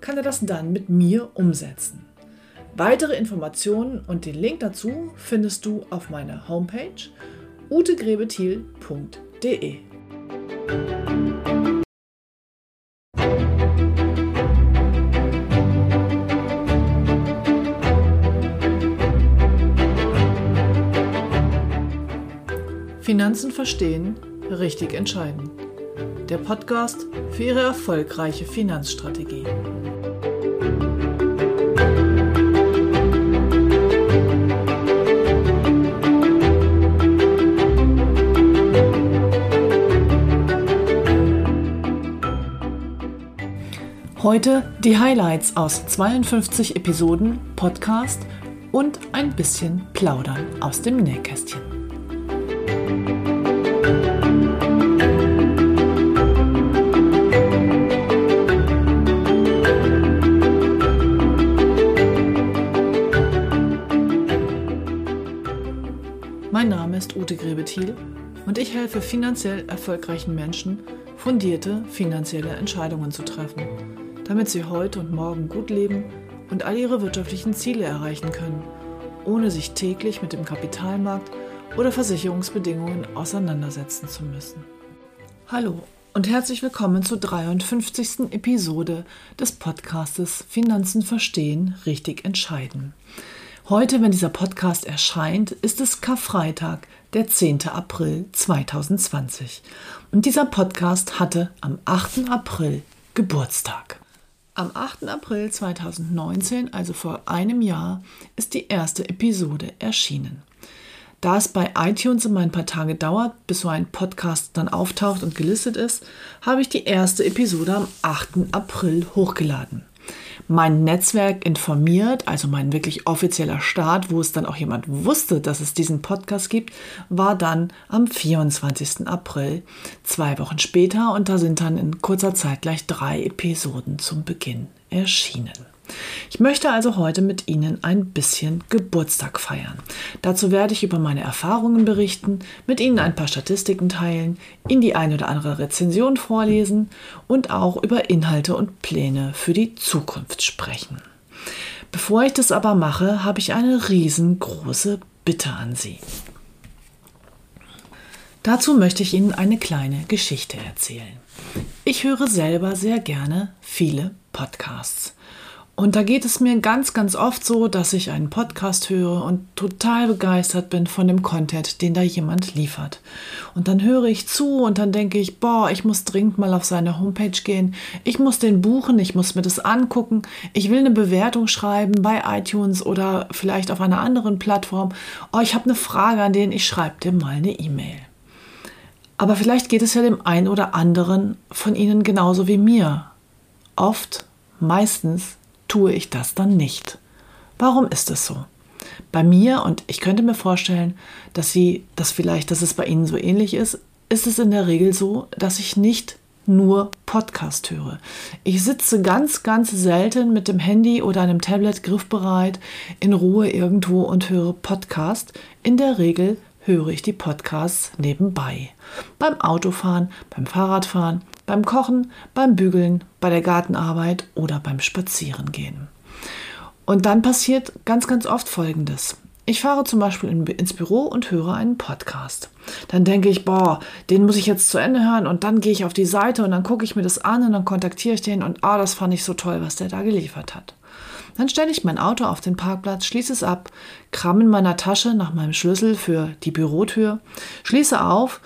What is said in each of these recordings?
kann er das dann mit mir umsetzen. Weitere Informationen und den Link dazu findest du auf meiner Homepage utegrebethiel.de. Finanzen verstehen, richtig entscheiden. Der Podcast für Ihre erfolgreiche Finanzstrategie. Heute die Highlights aus 52 Episoden, Podcast und ein bisschen Plaudern aus dem Nähkästchen. Mein Name ist Ute Grebe-Thiel und ich helfe finanziell erfolgreichen Menschen, fundierte finanzielle Entscheidungen zu treffen, damit sie heute und morgen gut leben und all ihre wirtschaftlichen Ziele erreichen können, ohne sich täglich mit dem Kapitalmarkt oder Versicherungsbedingungen auseinandersetzen zu müssen. Hallo und herzlich willkommen zur 53. Episode des Podcastes Finanzen verstehen, richtig entscheiden. Heute, wenn dieser Podcast erscheint, ist es Karfreitag, der 10. April 2020. Und dieser Podcast hatte am 8. April Geburtstag. Am 8. April 2019, also vor einem Jahr, ist die erste Episode erschienen. Da es bei iTunes immer ein paar Tage dauert, bis so ein Podcast dann auftaucht und gelistet ist, habe ich die erste Episode am 8. April hochgeladen. Mein Netzwerk informiert, also mein wirklich offizieller Start, wo es dann auch jemand wusste, dass es diesen Podcast gibt, war dann am 24. April, 2 Wochen später, und da sind dann in kurzer Zeit gleich 3 Episoden zum Beginn erschienen. Ich möchte also heute mit Ihnen ein bisschen Geburtstag feiern. Dazu werde ich über meine Erfahrungen berichten, mit Ihnen ein paar Statistiken teilen, Ihnen die ein oder andere Rezension vorlesen und auch über Inhalte und Pläne für die Zukunft sprechen. Bevor ich das aber mache, habe ich eine riesengroße Bitte an Sie. Dazu möchte ich Ihnen eine kleine Geschichte erzählen. Ich höre selber sehr gerne viele Podcasts. Und da geht es mir ganz, ganz oft so, dass ich einen Podcast höre und total begeistert bin von dem Content, den da jemand liefert. Und dann höre ich zu und dann denke ich, ich muss dringend mal auf seine Homepage gehen, ich muss den buchen, ich muss mir das angucken, ich will eine Bewertung schreiben bei iTunes oder vielleicht auf einer anderen Plattform. Ich habe eine Frage an den, ich schreibe dem mal eine E-Mail. Aber vielleicht geht es ja dem einen oder anderen von Ihnen genauso wie mir. Meistens tue ich das dann nicht. Warum ist es so? Bei mir, und ich könnte mir vorstellen, dass es bei Ihnen so ähnlich ist, ist es in der Regel so, dass ich nicht nur Podcast höre. Ich sitze ganz, ganz selten mit dem Handy oder einem Tablet griffbereit in Ruhe irgendwo und höre Podcast. In der Regel höre ich die Podcasts nebenbei. Beim Autofahren, beim Fahrradfahren, beim Kochen, beim Bügeln, bei der Gartenarbeit oder beim Spazierengehen. Und dann passiert ganz, ganz oft Folgendes. Ich fahre zum Beispiel ins Büro und höre einen Podcast. Dann denke ich, den muss ich jetzt zu Ende hören, und dann gehe ich auf die Seite und dann gucke ich mir das an und dann kontaktiere ich den und das fand ich so toll, was der da geliefert hat. Dann stelle ich mein Auto auf den Parkplatz, schließe es ab, kramme in meiner Tasche nach meinem Schlüssel für die Bürotür, schließe auf,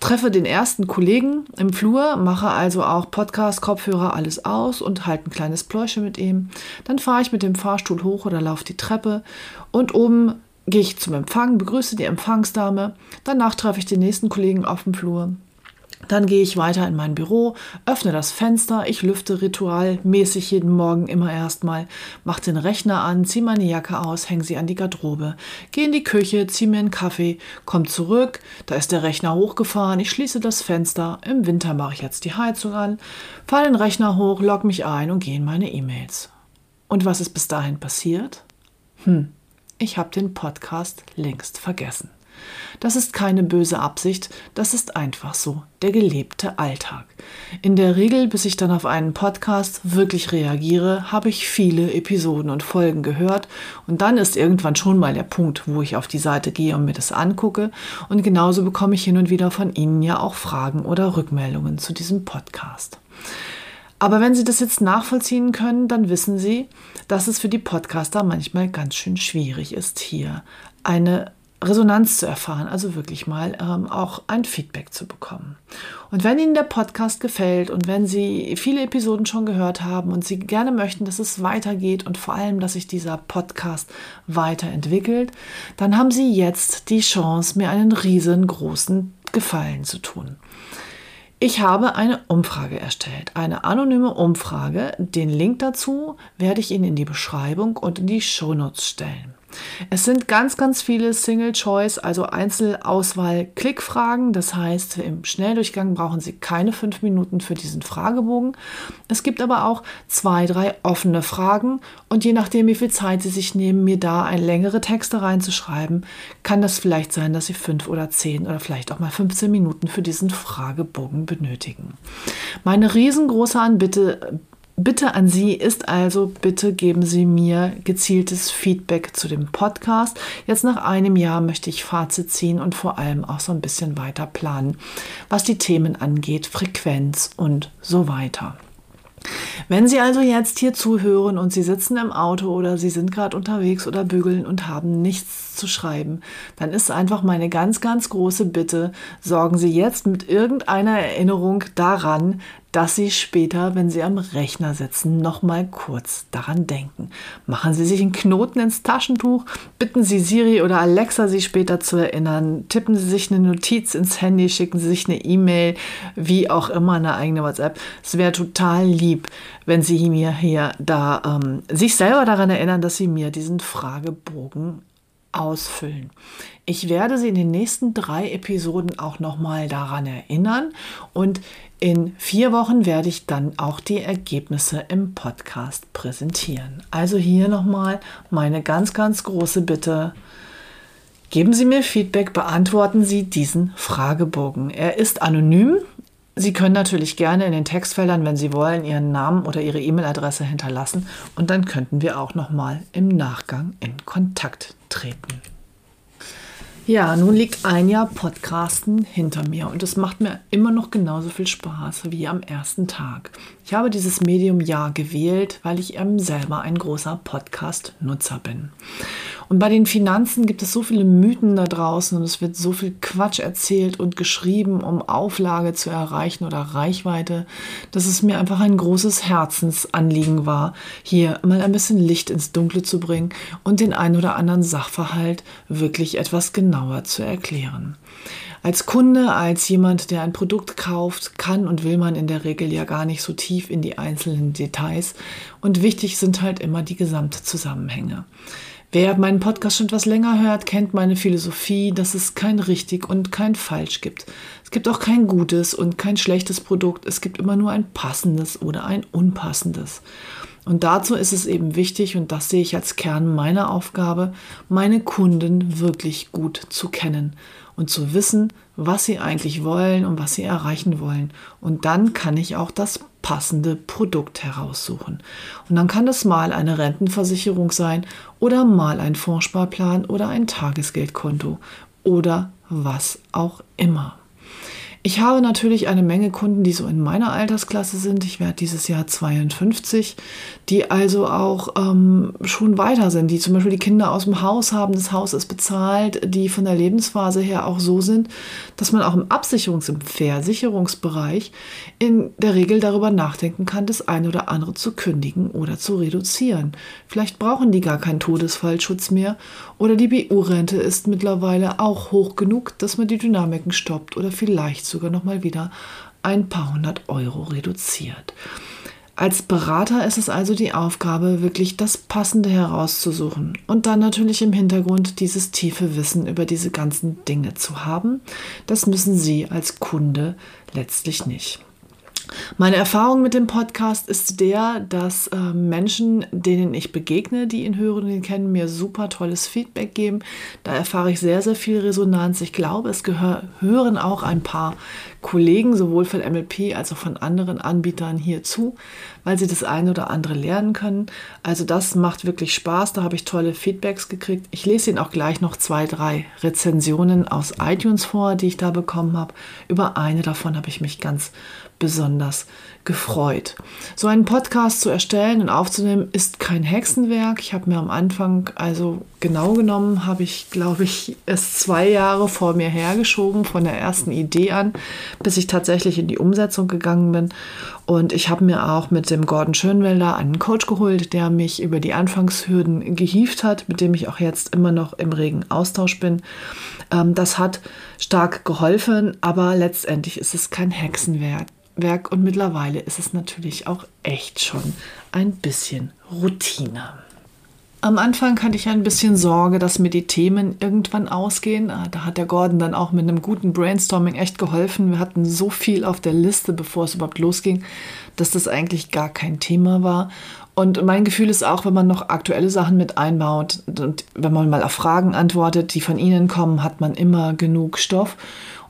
treffe den ersten Kollegen im Flur, mache also auch Podcast, Kopfhörer, alles aus und halte ein kleines Pläuschen mit ihm. Dann fahre ich mit dem Fahrstuhl hoch oder laufe die Treppe und oben gehe ich zum Empfang, begrüße die Empfangsdame. Danach treffe ich den nächsten Kollegen auf dem Flur. Dann gehe ich weiter in mein Büro, öffne das Fenster, ich lüfte ritualmäßig jeden Morgen immer erstmal, mache den Rechner an, ziehe meine Jacke aus, hänge sie an die Garderobe, gehe in die Küche, ziehe mir einen Kaffee, komme zurück, da ist der Rechner hochgefahren, ich schließe das Fenster, im Winter mache ich jetzt die Heizung an, fahre den Rechner hoch, logge mich ein und gehe in meine E-Mails. Und was ist bis dahin passiert? Ich habe den Podcast längst vergessen. Das ist keine böse Absicht, das ist einfach so der gelebte Alltag. In der Regel, bis ich dann auf einen Podcast wirklich reagiere, habe ich viele Episoden und Folgen gehört und dann ist irgendwann schon mal der Punkt, wo ich auf die Seite gehe und mir das angucke, und genauso bekomme ich hin und wieder von Ihnen ja auch Fragen oder Rückmeldungen zu diesem Podcast. Aber wenn Sie das jetzt nachvollziehen können, dann wissen Sie, dass es für die Podcaster manchmal ganz schön schwierig ist, hier eine Resonanz zu erfahren, also wirklich mal auch ein Feedback zu bekommen. Und wenn Ihnen der Podcast gefällt und wenn Sie viele Episoden schon gehört haben und Sie gerne möchten, dass es weitergeht und vor allem, dass sich dieser Podcast weiterentwickelt, dann haben Sie jetzt die Chance, mir einen riesengroßen Gefallen zu tun. Ich habe eine Umfrage erstellt, eine anonyme Umfrage. Den Link dazu werde ich Ihnen in die Beschreibung und in die Shownotes stellen. Es sind ganz, ganz viele Single-Choice, also Einzelauswahl-Klickfragen. Das heißt, im Schnelldurchgang brauchen Sie keine 5 Minuten für diesen Fragebogen. Es gibt aber auch 2, 3 offene Fragen. Und je nachdem, wie viel Zeit Sie sich nehmen, mir da längere Texte reinzuschreiben, kann das vielleicht sein, dass Sie 5 oder 10 oder vielleicht auch mal 15 Minuten für diesen Fragebogen benötigen. Meine riesengroße Bitte an Sie ist also, bitte geben Sie mir gezieltes Feedback zu dem Podcast. Jetzt nach einem Jahr möchte ich Fazit ziehen und vor allem auch so ein bisschen weiter planen, was die Themen angeht, Frequenz und so weiter. Wenn Sie also jetzt hier zuhören und Sie sitzen im Auto oder Sie sind gerade unterwegs oder bügeln und haben nichts zu schreiben, dann ist einfach meine ganz, ganz große Bitte, sorgen Sie jetzt mit irgendeiner Erinnerung daran, dass Sie später, wenn Sie am Rechner sitzen, nochmal kurz daran denken. Machen Sie sich einen Knoten ins Taschentuch, bitten Sie Siri oder Alexa, Sie später zu erinnern, tippen Sie sich eine Notiz ins Handy, schicken Sie sich eine E-Mail, wie auch immer, eine eigene WhatsApp. Es wäre total lieb, wenn Sie mir hier da sich selber daran erinnern, dass Sie mir diesen Fragebogen ausfüllen. Ich werde Sie in den nächsten 3 Episoden auch nochmal daran erinnern und in 4 Wochen werde ich dann auch die Ergebnisse im Podcast präsentieren. Also hier nochmal meine ganz, ganz große Bitte. Geben Sie mir Feedback, beantworten Sie diesen Fragebogen. Er ist anonym. Sie können natürlich gerne in den Textfeldern, wenn Sie wollen, Ihren Namen oder Ihre E-Mail-Adresse hinterlassen und dann könnten wir auch nochmal im Nachgang in Kontakt treten. Ja, nun liegt ein Jahr Podcasten hinter mir und es macht mir immer noch genauso viel Spaß wie am ersten Tag. Ich habe dieses Medium ja gewählt, weil ich eben selber ein großer Podcast-Nutzer bin. Und bei den Finanzen gibt es so viele Mythen da draußen und es wird so viel Quatsch erzählt und geschrieben, um Auflage zu erreichen oder Reichweite, dass es mir einfach ein großes Herzensanliegen war, hier mal ein bisschen Licht ins Dunkle zu bringen und den ein oder anderen Sachverhalt wirklich etwas genauer zu erklären. Als Kunde, als jemand, der ein Produkt kauft, kann und will man in der Regel ja gar nicht so tief in die einzelnen Details. Und wichtig sind halt immer die Gesamtzusammenhänge. Wer meinen Podcast schon etwas länger hört, kennt meine Philosophie, dass es kein richtig und kein falsch gibt. Es gibt auch kein gutes und kein schlechtes Produkt. Es gibt immer nur ein passendes oder ein unpassendes. Und dazu ist es eben wichtig, und das sehe ich als Kern meiner Aufgabe, meine Kunden wirklich gut zu kennen und zu wissen, was sie eigentlich wollen und was sie erreichen wollen. Und dann kann ich auch das passende Produkt heraussuchen. Und dann kann das mal eine Rentenversicherung sein oder mal ein Fondssparplan oder ein Tagesgeldkonto oder was auch immer. Ich habe natürlich eine Menge Kunden, die so in meiner Altersklasse sind. Ich werde dieses Jahr 52, die also auch schon weiter sind, die zum Beispiel die Kinder aus dem Haus haben, das Haus ist bezahlt, die von der Lebensphase her auch so sind, dass man auch im Absicherungs- und Versicherungsbereich in der Regel darüber nachdenken kann, das eine oder andere zu kündigen oder zu reduzieren. Vielleicht brauchen die gar keinen Todesfallschutz mehr oder die BU-Rente ist mittlerweile auch hoch genug, dass man die Dynamiken stoppt oder vielleicht sogar nochmal wieder ein paar hundert Euro reduziert. Als Berater ist es also die Aufgabe, wirklich das Passende herauszusuchen und dann natürlich im Hintergrund dieses tiefe Wissen über diese ganzen Dinge zu haben. Das müssen Sie als Kunde letztlich nicht. Meine Erfahrung mit dem Podcast ist der, dass Menschen, denen ich begegne, die ihn hören und ihn kennen, mir super tolles Feedback geben. Da erfahre ich sehr, sehr viel Resonanz. Ich glaube, es hören auch ein paar Kollegen, sowohl von MLP als auch von anderen Anbietern hier zu, weil sie das eine oder andere lernen können. Also das macht wirklich Spaß. Da habe ich tolle Feedbacks gekriegt. Ich lese Ihnen auch gleich noch 2, 3 Rezensionen aus iTunes vor, die ich da bekommen habe. Über eine davon habe ich mich ganz besonders gefreut. So einen Podcast zu erstellen und aufzunehmen ist kein Hexenwerk. Ich habe mir am Anfang, also genau genommen, habe ich, glaube ich, es 2 Jahre vor mir hergeschoben, von der ersten Idee an, bis ich tatsächlich in die Umsetzung gegangen bin. Und ich habe mir auch mit dem Gordon Schönwälder einen Coach geholt, der mich über die Anfangshürden gehievt hat, mit dem ich auch jetzt immer noch im regen Austausch bin. Das hat stark geholfen, aber letztendlich ist es kein Hexenwerk und mittlerweile ist es natürlich auch echt schon ein bisschen Routine. Am Anfang hatte ich ein bisschen Sorge, dass mir die Themen irgendwann ausgehen. Da hat der Gordon dann auch mit einem guten Brainstorming echt geholfen. Wir hatten so viel auf der Liste, bevor es überhaupt losging, dass das eigentlich gar kein Thema war. Und mein Gefühl ist auch, wenn man noch aktuelle Sachen mit einbaut und wenn man mal auf Fragen antwortet, die von Ihnen kommen, hat man immer genug Stoff.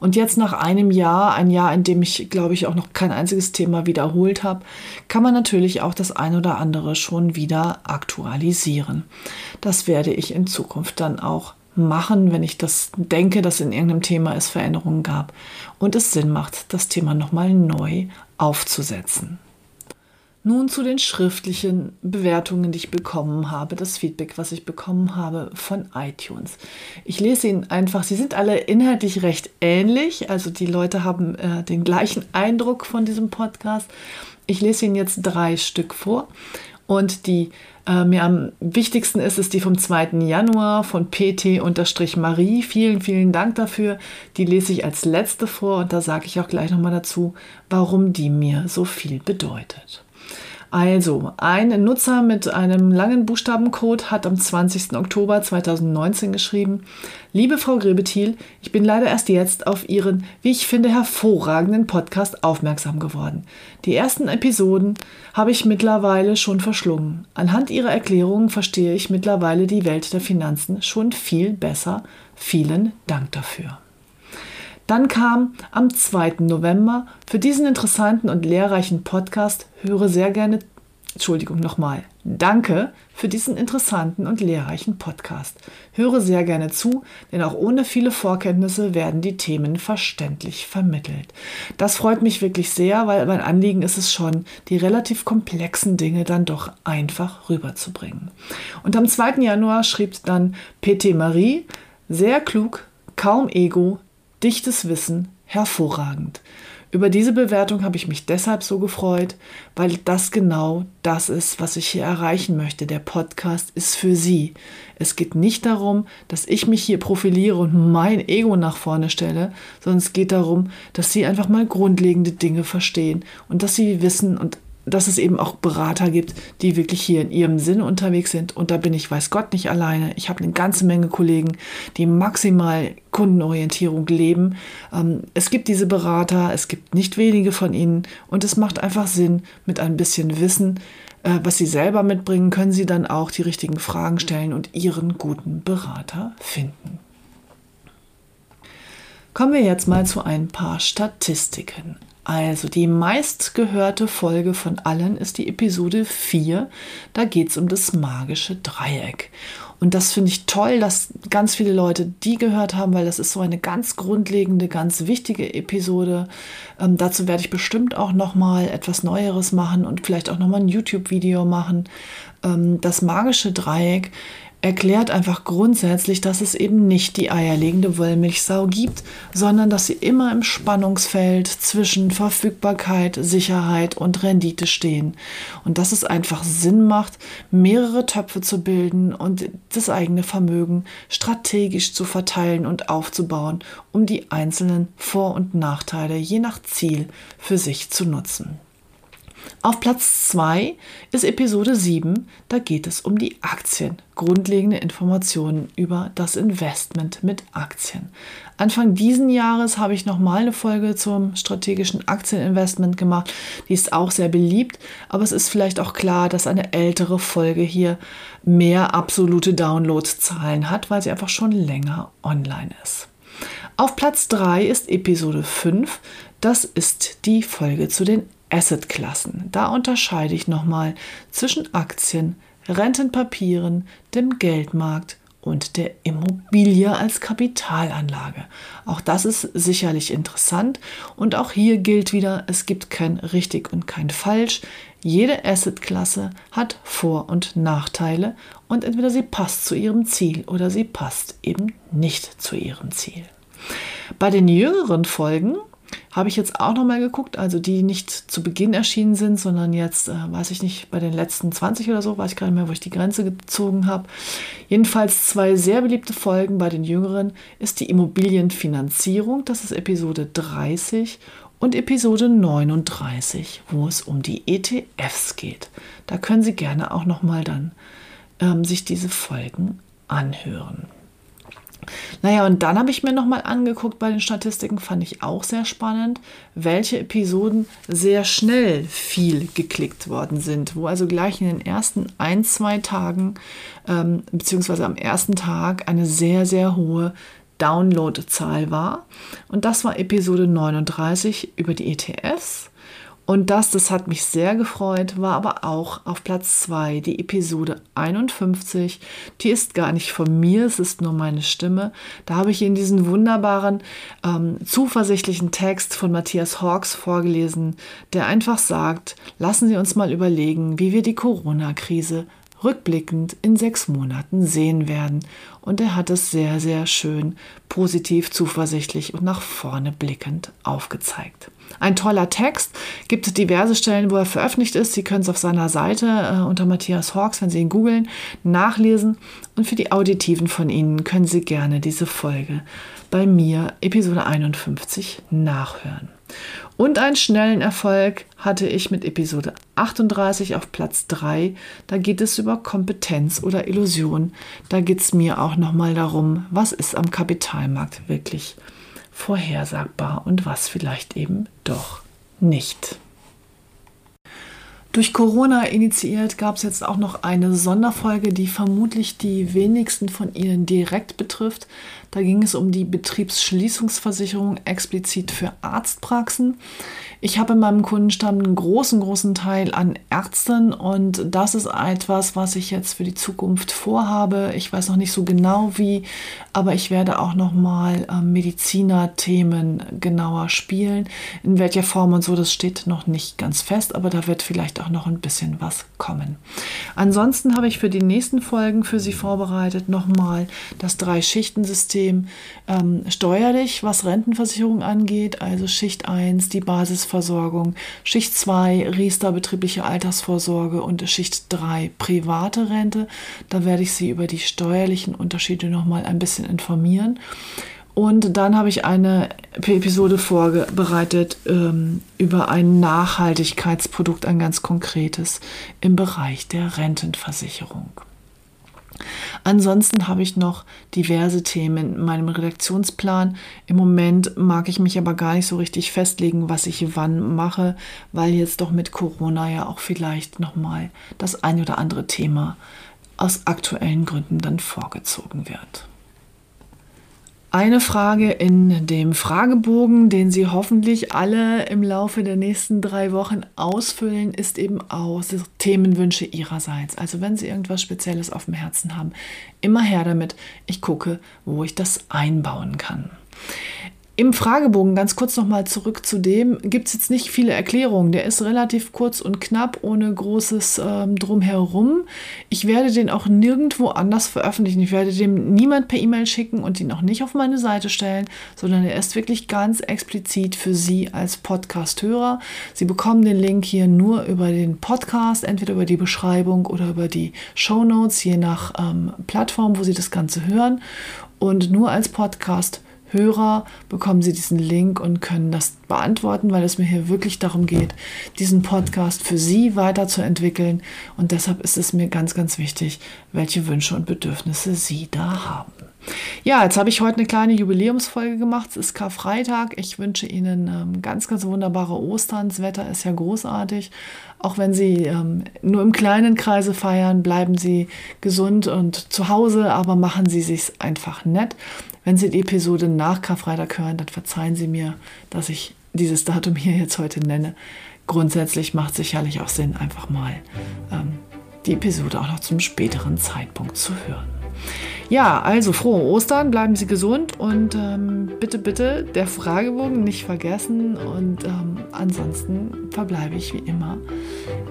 Und jetzt nach einem Jahr, ein Jahr, in dem ich, glaube ich, auch noch kein einziges Thema wiederholt habe, kann man natürlich auch das ein oder andere schon wieder aktualisieren. Das werde ich in Zukunft dann auch machen, wenn ich das denke, dass in irgendeinem Thema es Veränderungen gab und es Sinn macht, das Thema nochmal neu aufzusetzen. Nun zu den schriftlichen Bewertungen, die ich bekommen habe, das Feedback, was ich bekommen habe von iTunes. Ich lese Ihnen einfach, sie sind alle inhaltlich recht ähnlich, also die Leute haben den gleichen Eindruck von diesem Podcast. Ich lese Ihnen jetzt 3 Stück vor und die mir am wichtigsten ist die vom 2. Januar von PT-Marie. Vielen, vielen Dank dafür. Die lese ich als letzte vor und da sage ich auch gleich nochmal dazu, warum die mir so viel bedeutet. Also, ein Nutzer mit einem langen Buchstabencode hat am 20. Oktober 2019 geschrieben: Liebe Frau Grebe-Thiel, ich bin leider erst jetzt auf Ihren, wie ich finde, hervorragenden Podcast aufmerksam geworden. Die ersten Episoden habe ich mittlerweile schon verschlungen. Anhand Ihrer Erklärungen verstehe ich mittlerweile die Welt der Finanzen schon viel besser. Vielen Dank dafür. Dann kam am 2. November: Für diesen interessanten und lehrreichen Podcast Danke für diesen interessanten und lehrreichen Podcast. Höre sehr gerne zu, denn auch ohne viele Vorkenntnisse werden die Themen verständlich vermittelt. Das freut mich wirklich sehr, weil mein Anliegen ist es schon, die relativ komplexen Dinge dann doch einfach rüberzubringen. Und am 2. Januar schrieb dann PT Marie: Sehr klug, kaum Ego, dichtes Wissen, hervorragend. Über diese Bewertung habe ich mich deshalb so gefreut, weil das genau das ist, was ich hier erreichen möchte. Der Podcast ist für Sie. Es geht nicht darum, dass ich mich hier profiliere und mein Ego nach vorne stelle, sondern es geht darum, dass Sie einfach mal grundlegende Dinge verstehen und dass Sie wissen und dass es eben auch Berater gibt, die wirklich hier in ihrem Sinne unterwegs sind. Und da bin ich, weiß Gott, nicht alleine. Ich habe eine ganze Menge Kollegen, die maximal Kundenorientierung leben. Es gibt diese Berater, es gibt nicht wenige von ihnen. Und es macht einfach Sinn, mit ein bisschen Wissen, was sie selber mitbringen, können sie dann auch die richtigen Fragen stellen und ihren guten Berater finden. Kommen wir jetzt mal zu ein paar Statistiken. Also, die meistgehörte Folge von allen ist die Episode 4. Da geht es um das magische Dreieck. Und das finde ich toll, dass ganz viele Leute die gehört haben, weil das ist so eine ganz grundlegende, ganz wichtige Episode. Dazu werde ich bestimmt auch nochmal etwas Neueres machen und vielleicht auch nochmal ein YouTube-Video machen. Das magische Dreieck erklärt einfach grundsätzlich, dass es eben nicht die eierlegende Wollmilchsau gibt, sondern dass sie immer im Spannungsfeld zwischen Verfügbarkeit, Sicherheit und Rendite stehen. Und dass es einfach Sinn macht, mehrere Töpfe zu bilden und das eigene Vermögen strategisch zu verteilen und aufzubauen, um die einzelnen Vor- und Nachteile je nach Ziel für sich zu nutzen. Auf Platz 2 ist Episode 7, da geht es um die Aktien. Grundlegende Informationen über das Investment mit Aktien. Anfang diesen Jahres habe ich nochmal eine Folge zum strategischen Aktieninvestment gemacht. Die ist auch sehr beliebt, aber es ist vielleicht auch klar, dass eine ältere Folge hier mehr absolute Downloadzahlen hat, weil sie einfach schon länger online ist. Auf Platz 3 ist Episode 5, das ist die Folge zu den Assetklassen. Da unterscheide ich nochmal zwischen Aktien, Rentenpapieren, dem Geldmarkt und der Immobilie als Kapitalanlage. Auch das ist sicherlich interessant und auch hier gilt wieder, es gibt kein richtig und kein falsch. Jede Assetklasse hat Vor- und Nachteile und entweder sie passt zu ihrem Ziel oder sie passt eben nicht zu ihrem Ziel. Bei den jüngeren Folgen habe ich jetzt auch nochmal geguckt, also die nicht zu Beginn erschienen sind, sondern jetzt, weiß ich nicht, bei den letzten 20 oder so, weiß ich gar nicht mehr, wo ich die Grenze gezogen habe. Jedenfalls 2 sehr beliebte Folgen bei den Jüngeren ist die Immobilienfinanzierung, das ist Episode 30 und Episode 39, wo es um die ETFs geht. Da können Sie gerne auch nochmal dann sich diese Folgen anhören. Naja, und dann habe ich mir nochmal angeguckt bei den Statistiken, fand ich auch sehr spannend, welche Episoden sehr schnell viel geklickt worden sind, wo also gleich in den ersten 1-2 Tagen, beziehungsweise am ersten Tag eine sehr, sehr hohe Downloadzahl war. Und das war Episode 39 über die ETFs. Und das hat mich sehr gefreut, war aber auch auf Platz 2, die Episode 51. Die ist gar nicht von mir, es ist nur meine Stimme. Da habe ich Ihnen diesen wunderbaren, zuversichtlichen Text von Matthias Horx vorgelesen, der einfach sagt, lassen Sie uns mal überlegen, wie wir die Corona-Krise rückblickend in 6 Monaten sehen werden. Und er hat es sehr, sehr schön, positiv, zuversichtlich und nach vorne blickend aufgezeigt. Ein toller Text, gibt diverse Stellen, wo er veröffentlicht ist. Sie können es auf seiner Seite unter Matthias Horx, wenn Sie ihn googeln, nachlesen. Und für die Auditiven von Ihnen können Sie gerne diese Folge bei mir, Episode 51, nachhören. Und einen schnellen Erfolg hatte ich mit Episode 38 auf Platz 3. Da geht es über Kompetenz oder Illusion. Da geht es mir auch nochmal darum, was ist am Kapitalmarkt wirklich vorhersagbar und was vielleicht eben doch nicht. Durch Corona initiiert gab es jetzt auch noch eine Sonderfolge, die vermutlich die wenigsten von Ihnen direkt betrifft. Da ging es um die Betriebsschließungsversicherung explizit für Arztpraxen. Ich habe in meinem Kundenstamm einen großen Teil an Ärzten und das ist etwas, was ich jetzt für die Zukunft vorhabe. Ich weiß noch nicht so genau wie, aber ich werde auch nochmal Mediziner-Themen genauer spielen. In welcher Form und so, das steht noch nicht ganz fest, aber da wird vielleicht auch noch ein bisschen was kommen. Ansonsten habe ich für die nächsten Folgen für Sie vorbereitet nochmal das 3-Schichten-System. Steuerlich, was Rentenversicherung angeht, also Schicht 1, die Basisversorgung, Schicht 2, Riester, betriebliche Altersvorsorge und Schicht 3, private Rente. Da werde ich Sie über die steuerlichen Unterschiede nochmal ein bisschen informieren. Und dann habe ich eine Episode vorbereitet über ein Nachhaltigkeitsprodukt, ein ganz konkretes im Bereich der Rentenversicherung. Ansonsten habe ich noch diverse Themen in meinem Redaktionsplan. Im Moment mag ich mich aber gar nicht so richtig festlegen, was ich wann mache, weil jetzt doch mit Corona ja auch vielleicht nochmal das ein oder andere Thema aus aktuellen Gründen dann vorgezogen wird. Eine Frage in dem Fragebogen, den Sie hoffentlich alle im Laufe der nächsten 3 Wochen ausfüllen, ist eben auch Themenwünsche Ihrerseits. Also wenn Sie irgendwas Spezielles auf dem Herzen haben, immer her damit. Ich gucke, wo ich das einbauen kann. Im Fragebogen, ganz kurz nochmal zurück zu dem, gibt es jetzt nicht viele Erklärungen. Der ist relativ kurz und knapp, ohne großes Drumherum. Ich werde den auch nirgendwo anders veröffentlichen. Ich werde dem niemand per E-Mail schicken und ihn auch nicht auf meine Seite stellen, sondern er ist wirklich ganz explizit für Sie als Podcast-Hörer. Sie bekommen den Link hier nur über den Podcast, entweder über die Beschreibung oder über die Shownotes, je nach Plattform, wo Sie das Ganze hören. Und nur als Podcast-Hörer bekommen Sie diesen Link und können das beantworten, weil es mir hier wirklich darum geht, diesen Podcast für Sie weiterzuentwickeln. Und deshalb ist es mir ganz, ganz wichtig, welche Wünsche und Bedürfnisse Sie da haben. Ja, jetzt habe ich heute eine kleine Jubiläumsfolge gemacht. Es ist Karfreitag. Ich wünsche Ihnen ganz, ganz wunderbare Ostern. Das Wetter ist ja großartig. Auch wenn Sie nur im kleinen Kreise feiern, bleiben Sie gesund und zu Hause, aber machen Sie sich's einfach nett. Wenn Sie die Episode nach Karfreitag hören, dann verzeihen Sie mir, dass ich dieses Datum hier jetzt heute nenne. Grundsätzlich macht es sicherlich auch Sinn, einfach mal die Episode auch noch zum späteren Zeitpunkt zu hören. Ja, also frohe Ostern, bleiben Sie gesund und bitte, bitte der Fragebogen nicht vergessen und ansonsten verbleibe ich wie immer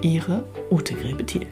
Ihre Ute Grebe-Thiel.